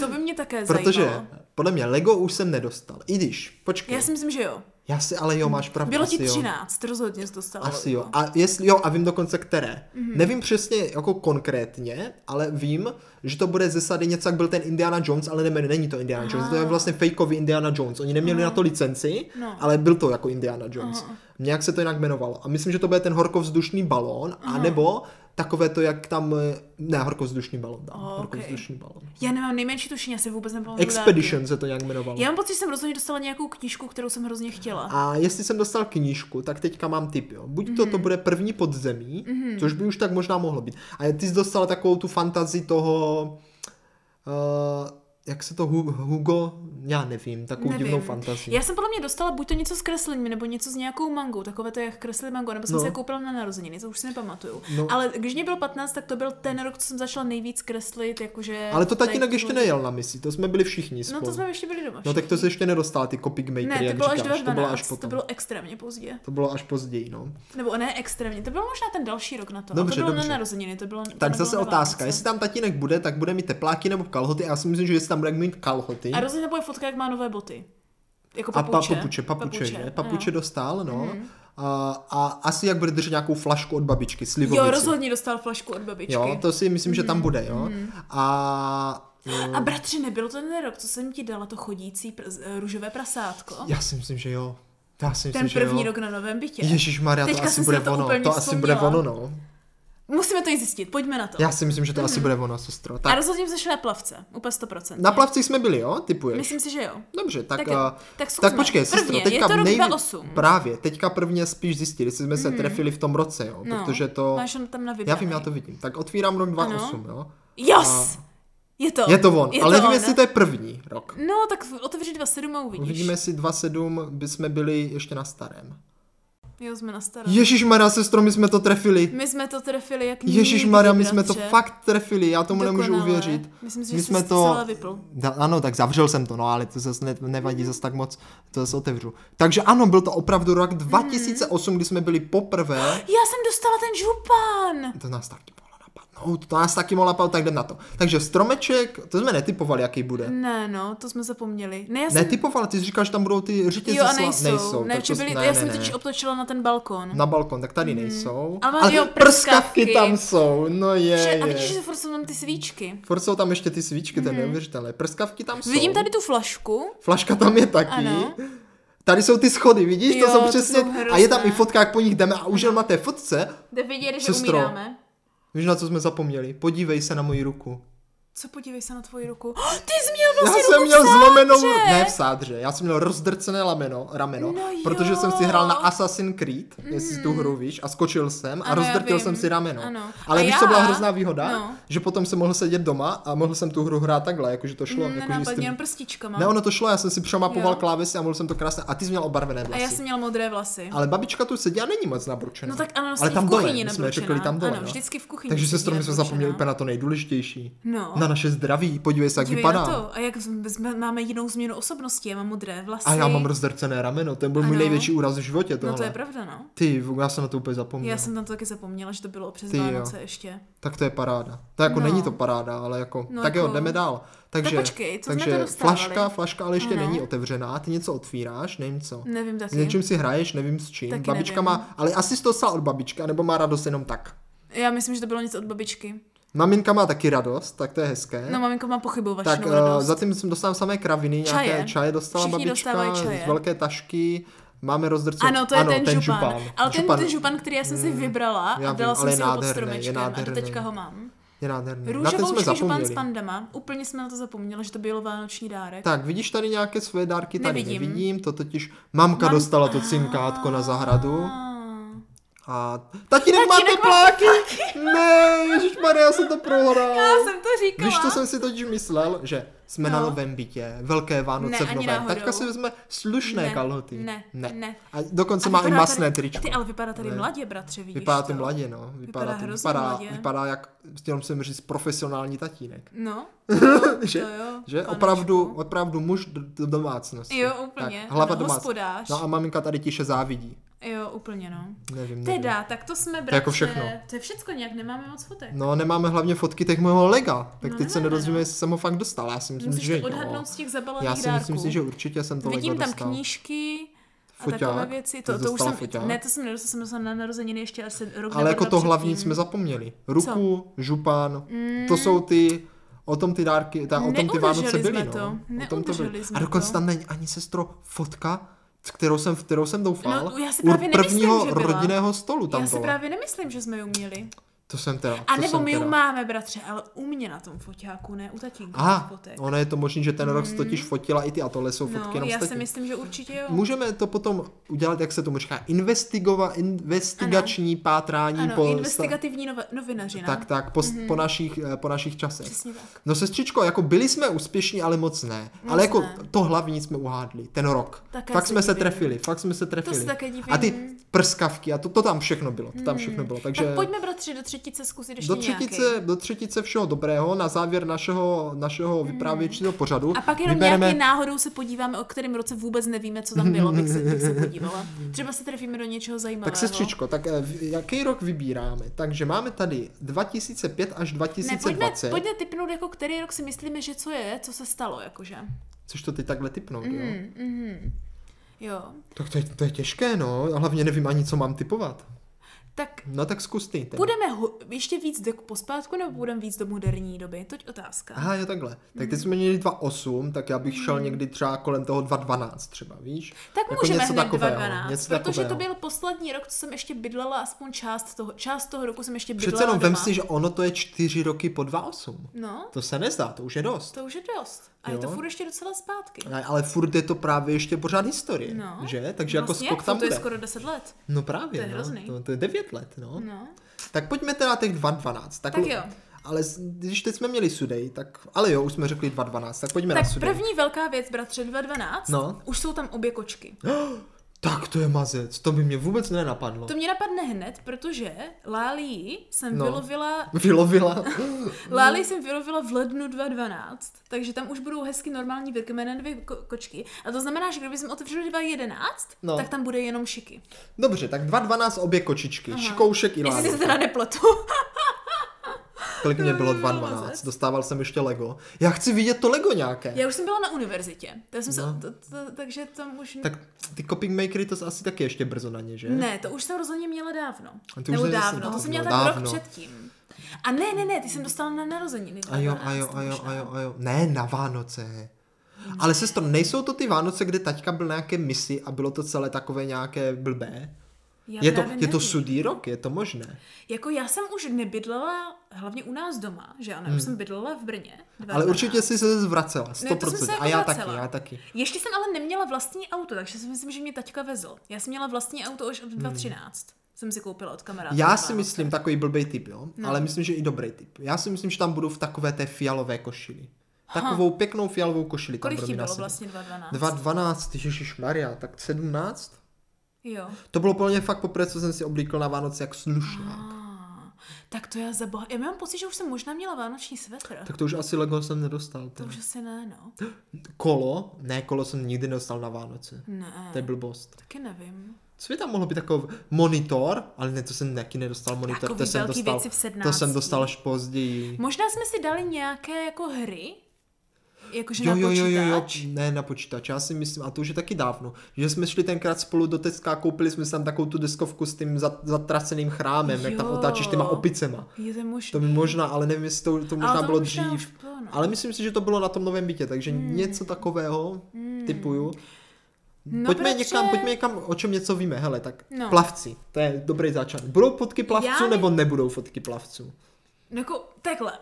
to by mě také zajímalo. Protože podle mě Lego už jsem nedostal. I když, počkej. Já si myslím, že jo. Já si, ale jo, máš pravdu. Bylo ti třináct, rozhodně jsi dostala. Asi jo. A, jestli, jo, a vím dokonce které. Mm-hmm. Nevím přesně jako konkrétně, ale vím, že to bude ze sady něco, jak byl ten Indiana Jones, ale ne, není to Indiana Jones, to je vlastně fejkový Indiana Jones. Oni neměli no. na to licenci, no. ale byl to jako Indiana Jones. Aha. Nějak se to jinak jmenovalo. A myslím, že to bude ten horkovzdušný balón, Aha. anebo takové to, jak tam... Ne, horkovzdušný balon. Tam, oh, horkovzdušný okay. balon. Já nemám nejmenší tušení, já se vůbec nepamatuju. Expedition dárky. Se to nějak jmenovalo. Já mám pocit, že jsem rozhodně dostala nějakou knížku, kterou jsem hrozně chtěla. A jestli jsem dostal knížku, tak teďka mám tip, jo. Buď mm-hmm. to to bude první podzemí, mm-hmm. což by už tak možná mohlo být. A ty jsi dostala takovou tu fantazii toho... Uh, jak se to Hugo, já nevím, takovou nevím. divnou fantazii. Já jsem podle mě dostala buď to něco s kreslením, nebo něco s nějakou mangou, takové to jak kreslí mango, nebo jsem no. se koupila na narozeniny, to už si nepamatuju. No. Ale když mě bylo patnáct, tak to byl ten rok, co jsem začala nejvíc kreslit, jakože... Ale to tatínek ještě nejel na misi, to jsme byli všichni spolu. No to jsme ještě byli doma všichni. No tak to se ještě nedostala, ty Copic Maker, ne, to jak bylo říkáš, až to bylo až potom. To bylo extrémně pozdě. To bylo až později, no. Nebo ne extrémně, to bylo možná ten další rok na to. Dobře, to bylo dobře. Na narozeniny, to bylo... Tak to zase otázka, jestli tam tatínek bude, tak bude mít tepláky nebo kalhoty, já si myslím, že bude mít kalhoty. A rozhodně bude fotka, jak má nové boty. Jako papuče. A papuče, papuče, papuče, že? Papuče dostal, no. Mm-hmm. A, a asi jak bude držet nějakou flašku od babičky, slivovici. Jo, rozhodně dostal flašku od babičky. Jo, to si myslím, mm-hmm. že tam bude, jo. Mm-hmm. A... A bratře, nebylo to ten rok, co jsem ti dala to chodící pr- růžové prasátko? Já si myslím, že jo. Já si myslím, ten že první jo. rok na novém bytě. Ježišmarja, to asi bude to ono. To vzpomněla. Asi bude ono, no. Musíme to i zjistit, pojďme na to. Já si myslím, že to mm-hmm. asi bude ono, sestro. Tak. A rozhodně jsme šli na plavce, úplně sto procent. Na plavci jsme byli, jo? Typuješ? Myslím si, že jo. Dobře, tak tak, uh, tak, tak počkej, sestro, teďka je to nejví... dva osm. Právě, teďka prvně spíš zjistili, jestli jsme mm-hmm. se trefili v tom roce, jo? No, protože to... Máš tam na vybraný. Já vím, já to vidím. Tak otvírám rok dvacet osm, jo? Yes! A... Je to. Je to on, je ale to nevím, on, jestli to je první rok. No, tak otevři dvacet sedm a uvidíš. Uvidíme si dvacet sedm, bychom byli ještě na starém. Jo, jsme na starém. Ježišmarja, sestro, my jsme to trefili. My jsme to trefili, jak nikdy. Ježišmarja, my jsme to fakt trefili, já tomu dokonale. Nemůžu uvěřit. Myslím si, že my jsme to celá vypl. Da, ano, tak zavřel jsem to, no, ale to zase ne, nevadí mm. zase tak moc, to zase otevřu. Takže ano, byl to opravdu rok dva tisíce osm, mm. kdy jsme byli poprvé. Já jsem dostala ten župan. To nás taky bylo na No, to nás taky mohla pát, tak jdem na to. Takže stromeček, to jsme netypovali, jaký bude. Ne, no, to jsme zapomněli. Ne, jsem... Netypovali, ty jsi říkal, že tam budou ty řetězce. Jo, a nejsou. nejsou ne, to, byli, ne, já ne, jsem teď obtočila na ten balkon. Na balkon, tak tady hmm. nejsou. Ale, ale jo, prskavky. prskavky tam jsou, no je, je. A vidíš, že furt jsou tam ty svíčky. Furt jsou tam ještě ty svíčky, to je neuvěřitelné. Prskavky tam jsou. Vidím tady tu flašku. Flaška tam je taky. Ano. Tady jsou ty schody, vidíš, jo, to jsou přesně. To jsou a je tam i fotka, jak po nich jdeme a už jen na té fotce. Jde vidět, že umíráme. Víš, na co jsme zapomněli? Podívej se na moji ruku. Co podívej se na tvoji ruku? Oh, ty jsi měl vlastně ruku. Já jsem ruku měl zlomenou, ne v sádře. Já jsem měl rozdrcené rameno, rameno, no protože jsem si hrál na Assassin's Creed, mm. jestli tu hru víš, a skočil jsem a ano, rozdrtil jsem si rameno. Ano. Ale a víš, já... to byla hrozná výhoda, no. Že potom jsem mohl sedět doma a mohl jsem tu hru hrát takhle, jakože to šlo, mm, jakože jistým... jen prstíčkama. Ne, ono to šlo, já jsem si přemapoval klávesy a mohl jsem to krásně. A ty jsi měl obarvené vlasy. A já jsem měl modré vlasy. Ale babička tu sedí a není moc nabručená. No tak ano, ale tam dole, jsme řekli tam dole. Vždycky v kuchyni. Takže se stromy jsme zapomněli úplně na to nejdůležitější. Na naše zdraví, podívej se, jak Dívej vypadá. To. A jak máme jinou změnu osobnosti, já mám modré vlasy. A já mám rozdrcené rameno, ten byl ano. můj největší úraz v životě. Tohle. No to je pravda, no. Ty, já jsem na to úplně zapomněla. Já jsem tam to taky zapomněla, že to bylo přes Vánoce ještě. Tak to je paráda. To jako no. není to paráda, ale jako, no tak jako... jo, jdeme dál. Takže, tak počkej, co takže flaška, flaška, ale ještě ano. není otevřená, ty něco otvíráš, nevím co. Nevím taky. S něčím si hraješ, nevím s čím. Taky babička nevím. Má, ale asi to od babičky, nebo má radost jenom tak. Já myslím, že to bylo něco od babičky. Maminka má taky radost, tak to je hezké. No, maminka má pochybovačnou radost. Tak uh, zatím jsem dostala samé kraviny, čaje. nějaké čaje dostala Všichni babička, čaje. Z velké tažky, máme rozdrcenou. Ano, to je ano, ten, ten župan. župan. Ale župan. ten župan, který já jsem si vybrala já a dala vím, jsem si ho pod stromečkem a do teďka ho mám. Je nádherný. Růžovoučký župan s pandama, úplně jsme na to zapomněli, že to byl vánoční dárek. Tak, vidíš tady nějaké své dárky? Tady nevidím. nevidím to totiž mamka Mam... dostala to cinkátko na zahradu. A tatínek má ty pláky! Ne, ježišmarja, já jsem to prohrál. Já jsem to říkala. Víš, to jsem si totiž myslel, že jsme no. na novém bytě, velké Vánoce ne, v novém. Taťka si vezme slušné ne, kalhoty. Ne, ne, ne. A dokonce a má i masné tričko. Ty, ale vypadá tady ne. mladě, bratře, vidíš Vypadá to mladě, no. Vypadá, vypadá to, hrozně vypadá, mladě. Vypadá jak, jenom jsem říct, profesionální tatínek. No, jo, že, to jo. Že opravdu, opravdu muž do domácnosti. Jo, úplně. Tak, hlava no, domácnosti. No a maminka tady tiše závidí. Jo, úplně no. Nevím, nevím. Teda, tak to jsme bratře. Jako všechno. To je všechno nějak, nemáme moc fotek. No, nemáme hlavně fotky těch mého lega. Tak no, teď se nedozvíme, jestli jsem ho fakt dostal. Já si myslím, Musíš že to odhadnout no. z těch zabalených dárků. Já si myslím, dárků. že určitě jsem to Vidím lega dostal. Vidím tam knížky a foťák, takové věci. To, to už jsem, foťák. ne, to jsem nedostal, jsem dostal na narozeniny ještě asi rok. Ale jako to hlavní tím. jsme zapomněli. Ruku, Co? župan, mm. to jsou ty... O tom ty dárky, ta, o tom ty Vánoce byly. Neudrželi jsme to. A dokonce tam není ani sestro fotka, kterou jsem, kterou jsem doufal, no, já si právě u prvního nemyslím, že rodinného stolu tam Já si byla. právě nemyslím, že jsme ji uměli. To jsem teda. A nebo my teda. ju máme, bratře, ale u mě na tom foťáku, ne u tatínka. Aha, ono je to možný, že ten mm. rok totiž fotila i ty a tohle jsou fotky no, jenom já statí. si myslím, že určitě jo. Můžeme to potom udělat, jak se tomu říká, investigova, investigační ano. pátrání. Ano, po investigativní nov- novinařina. Tak, tak, po, mm-hmm. po, našich, po našich časech. Přesně tak. No sestřičko, jako byli jsme úspěšní, ale moc ne. Moc ale jako ne. to hlavní jsme uhádli, ten rok. Tak fakt jsme se trefili, fakt jsme se trefili. To se také divím. A ty prskavky a to, to tam všechno bylo, to tam všechno bylo. Takže... Tak pojďme, bratři, do třetice zkusit ještě do třetice, nějaký. Do třetice všeho dobrého, na závěr našeho, našeho vyprávěčního hmm. pořadu. A pak jenom vybereme... nějaký náhodou se podíváme, o kterém roce vůbec nevíme, co tam bylo, bych se, bych se podívala. Třeba se trefíme do něčeho zajímavého. Tak sestřičko, tak jaký rok vybíráme? Takže máme tady dva tisíce pět až dva tisíce dvacet. Ne, pojďme, pojďme tipnout, jako který rok si myslíme, že co je, co se stalo, jakože. Což to ty takhle tipnout, mm, jo? Mm. Jo. Tak to je, to je těžké, no. A hlavně nevím ani, co mám tipovat. Tak, no tak zkus ty. Budeme ho, ještě víc do pospátku nebo budeme víc do moderní doby? Toť otázka. Aha, jo takhle. Tak ty jsme měli dva osm, tak já bych šel hmm. někdy třeba kolem toho dva dvanáct třeba, víš? Tak jako můžeme hned dva dvanáct, protože to byl poslední rok, co jsem ještě bydlela, aspoň část toho, část toho roku jsem ještě bydlela doma. Přece jenom vem si, že ono to je čtyři roky po dva osm. No. To se nezdá, to už je dost. To už je dost. A jo. je to furt ještě docela zpátky. Ale, ale furt je to právě ještě pořád historie, no. že? Takže vlastně, jako skok tam bude. To je skoro deset let. No právě. To je no. hrozný. To, to je devět let, no. no. Tak pojďme teda těch dva dvanáct. Tak, tak jo. Ale když teď jsme měli Sudej, tak... Ale jo, už jsme řekli dva dvanáct, tak pojďme tak na Sudej. Tak první velká věc, bratře, dva dvanáct, no. už jsou tam obě kočky. Tak to je mazec, to by mě vůbec nenapadlo. To mě napadne hned, protože Lálii jsem no. vylovila... Vylovila? Lálii jsem vylovila v lednu dva dvanáct, takže tam už budou hezky normální vykmené dvě ko- kočky. A to znamená, že kdyby jsem otevřeli dva jedenáct, no. tak tam bude jenom Šiky. Dobře, tak dva dvanáct obě kočičky, Aha. Šikoušek i Lálii. Jestli se teda nepletu. kolik mě bylo dvanáct, dostával jsem ještě Lego. Já chci vidět to Lego nějaké. Já už jsem byla na univerzitě, takže tam už... Tak ty coping makery to asi taky ještě brzo na ně, že? Ne, to už jsem rozhodně měla dávno. Nebo dávno, to jsem měla tak rok předtím. A ne, ne, ne, ty jsem dostala na narozeniny. A jo, a jo, a jo, a jo, a jo. Ne, na Vánoce. Ale sestro, nejsou to ty Vánoce, kde taťka byl na nějaké misi a bylo to celé takové nějaké blbé? Já je to, je to sudý rok, je to možné? Jako já jsem už nebydlela hlavně u nás doma, že ano, hmm. už jsem bydlela v Brně. dvacet dvanáct Ale určitě jsi se zvracela, sto procent. No, a já taky, já taky. Ještě jsem ale neměla vlastní auto, takže si myslím, že mě taťka vezl. Já jsem měla vlastní auto už od dvacet třináct Hmm. Jsem si koupila od kamaráda. Já si myslím, takový blbej typ, jo, no. Ale myslím, že i dobrý typ. Já si myslím, že tam budu v takové té fialové košili. Takovou ha. pěknou fialovou košili. Kolik ti bylo vlastně dvě dvanáct dvě dvanáct ježišmarja, tak sedmnáct Jo. To bylo plně fakt poprvé, co jsem si oblíkl na Vánoce jak slušnák. Ah, tak to já zaboha... Já mám pocit, že už jsem možná měla vánoční svetr. Tak to už asi Lego jsem nedostal. Teda. To už asi ne, no. Kolo? Ne, kolo jsem nikdy nedostal na Vánoce. Ne. To je blbost. Taky nevím. Co by tam mohlo být takový monitor, ale ne, to jsem taky nedostal monitor. To jsem dostal, to jsem dostal až později. Možná jsme si dali nějaké jako hry, jakože jo, na jo, počítač. Jo, jo, jo, ne na počítač, já si myslím, a to už je taky dávno, že jsme šli tenkrát spolu do Teska a koupili jsme si tam takovou tu deskovku s tím zatraceným chrámem, jo. Jak tam otáčíš těma opicema. Je to možný. To by možná, ale nevím, jestli to, to možná to bylo možná dřív. Bylo, no. Ale myslím si, že to bylo na tom novém bytě, takže hmm. něco takového hmm. typuju. No pojďme, protože... někam, pojďme někam, o čem něco víme, hele, tak no. Plavci, to je dobrý začátek. Budou fotky plavců ne... nebo nebudou fotky plavců? No jako, takhle,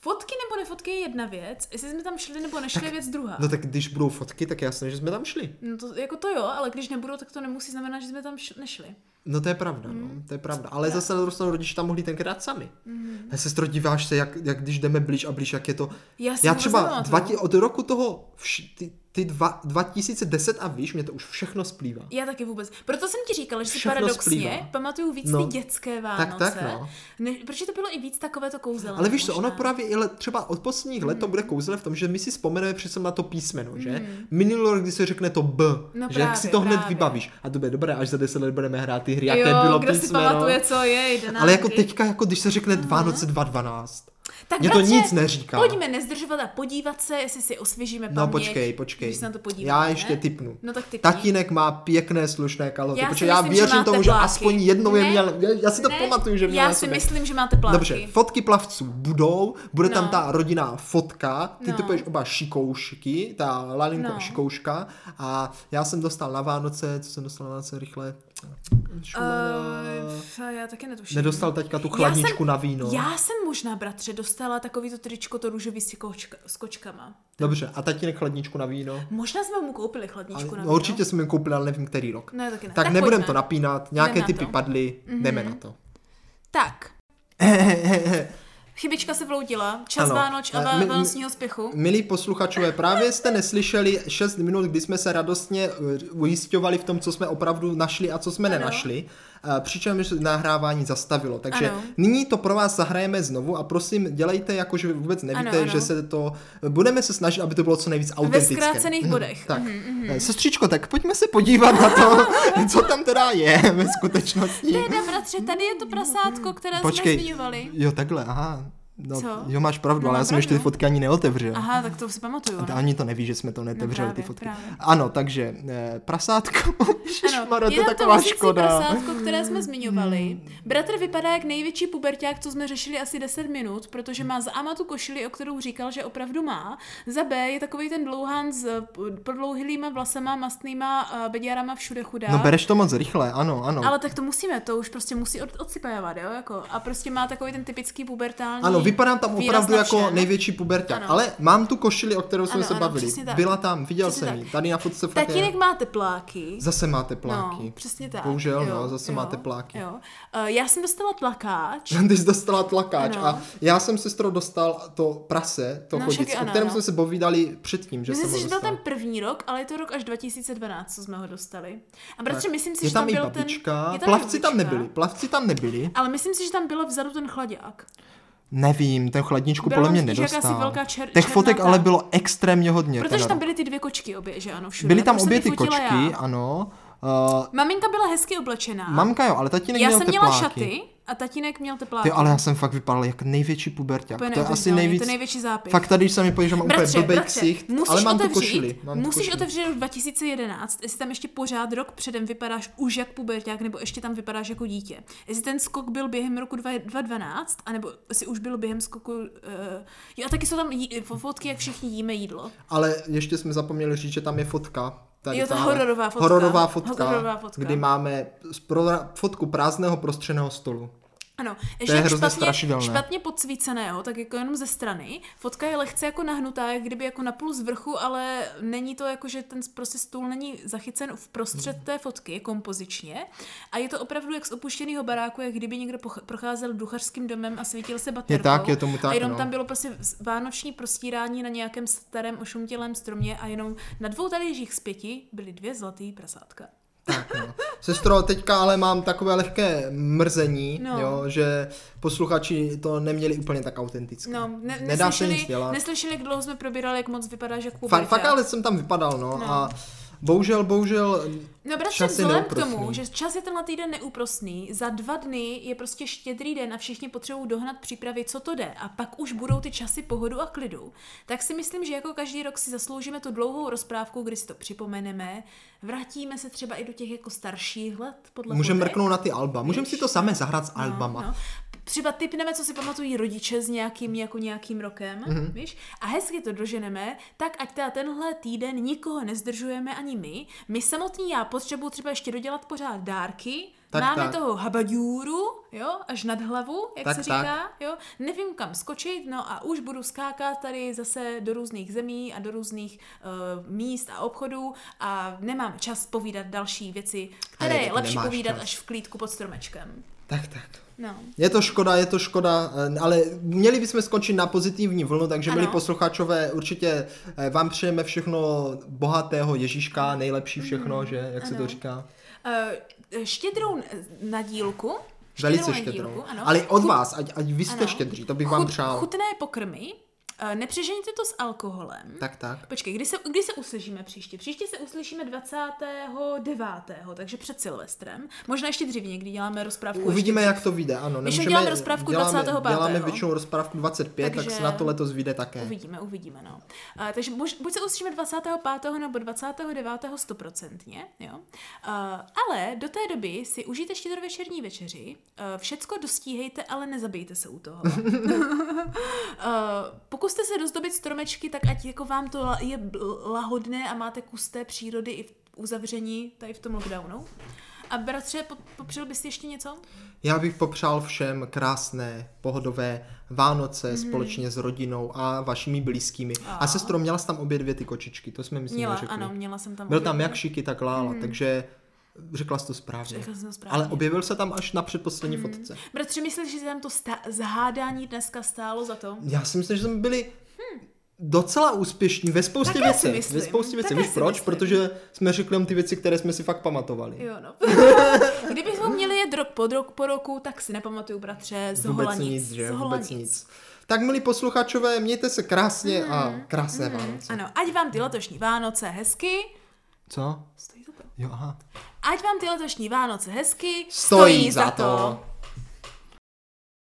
fotky nebo nefotky je jedna věc, jestli jsme tam šli nebo nešli tak, je věc druhá. No tak když budou fotky, tak jasně, že jsme tam šli. No to, jako to jo, ale když nebudou, tak to nemusí znamenat, že jsme tam šli, nešli. No to je pravda, mm. no, to je pravda, ale tak. Zase na druhou stranu rodiče tam mohli tenkrát sami. Mm. Já sestro, díváš se, jak, jak když jdeme blíž a blíž, jak je to. Já, Já třeba dvati, od roku toho... Vš, ty, Ty dva, dva tisíce deset a víš, mě to už všechno splývá. Já taky vůbec. Proto jsem ti říkala, že si paradoxně splývá. Pamatuju víc no. ty dětské Vánoce. Tak, tak, no. Ne, protože to bylo i víc takovéto kouzelné. Ale víš co, ono právě i let, třeba od posledních let to bude kouzelné v tom, že my si vzpomeneme přece na to písmeno, že? Mm. Minulý rok, když se řekne to B, no že právě, si to hned právě. Vybavíš. A to bude dobré, až za deset let budeme hrát ty hry, jaké jo, bylo kdo písmeno. Si pamatuje, co je, jde ale jako teďka, jako když se řekne mm. Vánoce dva dvanáct Tak mě to nic neříká. Pojďme nezdržovat a podívat se, jestli si osvěžíme paměť. No počkej, počkej. Když se na to podíváme, já ještě tipnu. No tak tipni. Tatínek má pěkné slušné kalhoty. Počkej, já věřím tomu, že aspoň jednou je měl. Já si to ne, pamatuju, že měl. Já si myslím, že máte pláky. Dobře, fotky plavců budou. Bude no. tam ta rodinná fotka. Ty no. to půjdeš oba šikoušky, ta lalinka no. a šikouška. A já jsem dostal na Vánoce, co jsem dostal na Vánoce rychle. Uh, já taky netuším. Nedostal teďka tu chladničku jsem, na víno. Já jsem možná, bratře, dostala takový to tričko, to růžový s, kočka, s kočkama. Dobře, a tatínek chladničku na víno? Možná jsme mu koupili chladničku ale, na víno. Určitě jsme mu koupili, ale nevím, který rok. Ne, taky ne. Tak, tak nebudeme to napínat, nějaké jdem typy padly, mm-hmm. jdeme na to. Tak. Chybička se vloudila, čas ano. Vánoč a vánočního spěchu. Milí posluchačové, právě jste neslyšeli šest minut, kdy jsme se radostně ujišťovali v tom, co jsme opravdu našli a co jsme ano. nenašli. Přičemž nahrávání zastavilo. Takže ano. nyní to pro vás zahrajeme znovu a prosím, dělejte jako, že vůbec nevíte, ano, ano. že se to... Budeme se snažit, aby to bylo co nejvíc autentické. Ve zkrácených bodech. Tak. Mm-hmm. Sestřičko, tak pojďme se podívat na to, co tam teda je ve skutečnosti. Teda, bratře, tady je to prasátko, které Počkej. jsme zmiňovali. Jo, takhle, aha. No, co? Jo, máš pravdu, no, ale já jsem ještě ty fotky ani neotevřel. Aha, tak to si pamatuju. A ani to neví, že jsme to neotevřeli, no, ty fotky. Právě. Ano, takže eh, prasátko. Ano, je to taková škoda. Prasátko, které jsme zmiňovali. Hmm. Bratr vypadá jak největší puberťák, co jsme řešili asi deset minut, protože má za A tu košili, o kterou říkal, že opravdu má. Za B je takový ten dlouhán s prodlouhýma vlasama, mastnýma beďárama všude chudá. No bereš to moc rychle, ano, ano. Ale tak to musíme, to už prostě musí od, odsypávat, jo, jako. A prostě má takový ten typický pubertální. Ano, vypadám tam opravdu jako největší puberťák, ale mám tu košili, o kterou jsme ano, se ano, bavili. Byla tam, viděl přesně jsem ji. Tady na fotce fakt. Tatínek má tepláky. Zase má tepláky. No, přesně tak. Bohužel, jo, no, zase jo, má tepláky. Jo. Uh, já jsem dostala tlakáč. Ty jsi dostala tlakáč ano. a já jsem, sestro, dostal to prase, to no, kodice, o kterém ano. jsme se povídali předtím, že myslím jsem si, že byl ten první rok, ale je to rok až dva tisíce dvanáct, co jsme ho dostali. A bratře, myslím si, že tam byl ten... Plavci tam nebyli, plavci tam nebyli. Ale myslím si, že tam bylo vzadu ten chlaďák. Nevím, ten chladničku podle mě nedostal. Čer- Těch fotek ale bylo extrémně hodně. Protože tam byly ty dvě kočky obě, že ano, všude. Byly tam obě ty kočky, já. ano. Uh, Maminka byla hezky oblečená. Mamka jo, ale tatínek měl tepláky. Já jsem měla šaty. A tatínek měl tepláky. Ty, ale já jsem fakt vypadal jak největší puberťák. To je asi nejvíc, to největší zápis. Fakt tady, když se mi podívám, mám bratře, úplně blbej ksicht, ale mám tu košili. Mám musíš košili. Otevřít rok dva tisíce jedenáct, jestli tam ještě pořád rok předem vypadáš už jak puberťák, nebo ještě tam vypadáš jako dítě. Jestli ten skok byl během roku dva tisíce dvanáct, anebo si už byl během skoku... Uh, jo, a taky jsou tam jí, fotky, jak všichni jíme jídlo. Ale ještě jsme zapomněli říct, že tam je fotka. Tady jo, ta hororová fotka, hororová fotka, hororová fotka, kdy máme fotku prázdného prostřeného stolu. Ano, ještě je špatně, špatně podsvíceného, tak jako jenom ze strany. Fotka je lehce jako nahnutá, jak kdyby jako napůl z vrchu, ale není to jako, že ten prostě stůl není zachycen v prostřed té fotky, kompozičně. A je to opravdu jak z opuštěného baráku, jak kdyby někdo procházel duchařským domem a svítil se baterkou. Je tak, je tomu tak, a jenom no. Tam bylo prostě vánoční prostírání na nějakém starém ošumtělém stromě a jenom na dvou talířích z pěti byly dvě zlatý prasátka. Tak, no. Sestro, teďka ale mám takové lehké mrzení, no. Jo, že posluchači to neměli úplně tak autentické. No, ne, Nedá se nic dělat. Neslyšeli, jak dlouho jsme probírali, jak moc vypadá, že kuberťák. Fakt, ale jsem tam vypadal, no, no. A bohužel, bohužel no, bratře, vzhledem k tomu, že čas je tenhle týden neúprostný, za dva dny je prostě štědrý den a všichni potřebují dohnat přípravy, co to jde, a pak už budou ty časy pohodu a klidu, tak si myslím, že jako každý rok si zasloužíme tu dlouhou rozprávku, kdy si to připomeneme, vrátíme se třeba i do těch jako starších let. Můžeme mrknout na ty alba, můžeme si to samé zahrát s no, albama. No. Třeba tipneme, co si pamatují rodiče s nějakým, jako nějakým rokem, mm-hmm. víš? A hezky to doženeme, tak ať teda tenhle týden nikoho nezdržujeme ani my. My samotní, já potřebuji třeba ještě dodělat pořád dárky, tak, máme tak. Toho habaďůru, jo, až nad hlavu, jak tak, se říká, tak. Jo, nevím kam skočit, no a už budu skákat tady zase do různých zemí a do různých uh, míst a obchodů a nemám čas povídat další věci, které je lepší povídat čas. Až v klídku pod stromečkem. Tak, tak. No. Je to škoda, je to škoda, ale měli bychom skončit na pozitivní vlnu, takže ano. Milí posluchačové, určitě vám přejeme všechno bohatého Ježíška, nejlepší všechno, mm. že, jak ano. se to říká. Uh, štědrou nadílku. Štědrou Velice štědrou, nadílku, ano. Ale od Chut... vás, ať, ať vy jste ano. štědří, to bych Chut, vám přál. Chutné pokrmy. Nepřeženíte to s alkoholem. Tak, tak. Počkej, kdy se, kdy se uslyšíme příště? Příště se uslyšíme dvacátého devátého takže před Silvestrem. Možná ještě dřív někdy děláme rozprávku. Uvidíme, ještě, jak to vyjde, ano. Nemůžeme, děláme rozprávku děláme, dvacátého pátého Děláme většinou rozprávku dvacet pět, takže tak se na to letos vyjde také. Uvidíme, uvidíme, no. A, takže mož, buď se uslyšíme dvacátého pátého nebo dvacátého devátého stoprocentně, jo. A, ale do té doby si užijte štědrovečerní večeři, a, všecko dostíhejte, ale nezabijte se u toho. a, Pokuste se dozdobit stromečky, tak ať jako vám to je lahodné a máte kus té přírody i v uzavření, tady v tom lockdownu. A bratře, popřál bys ještě něco? Já bych popřál všem krásné, pohodové Vánoce mm-hmm. společně s rodinou a vašimi blízkými. A, a sestro, měla jsi tam obě dvě ty kočičky, to jsme myslím řekli. Ano, měla jsem tam Byl obě tam dvě. Jak Šiky, tak Lála, mm-hmm. takže... Řekla jsi to správně. Řekla jsem to správně. Ale objevil se tam až na předposlední mm. fotce. Bratře, myslíš, že tam to stá- zhádání dneska stálo za to? Já si myslím, že jsme byli hmm. docela úspěšní ve spoustě věcí. Ve spoustě věcí. Víš proč? Myslím. Protože jsme řekli jim ty věci, které jsme si fakt pamatovali. Jo, no. Kdybychom měli jet rok po, rok po roku, tak si nepamatuju, bratře, z hola nic. Že? Z hola nic. nic. Tak, milí posluchačové, mějte se krásně mm. a krásné mm. Vánoce. Ano, ať vám ty letošní Vánoce hezky. Co? Stojí za to. Jo, aha. Ať vám ty letošní Vánoce hezky stojí, stojí za to. to.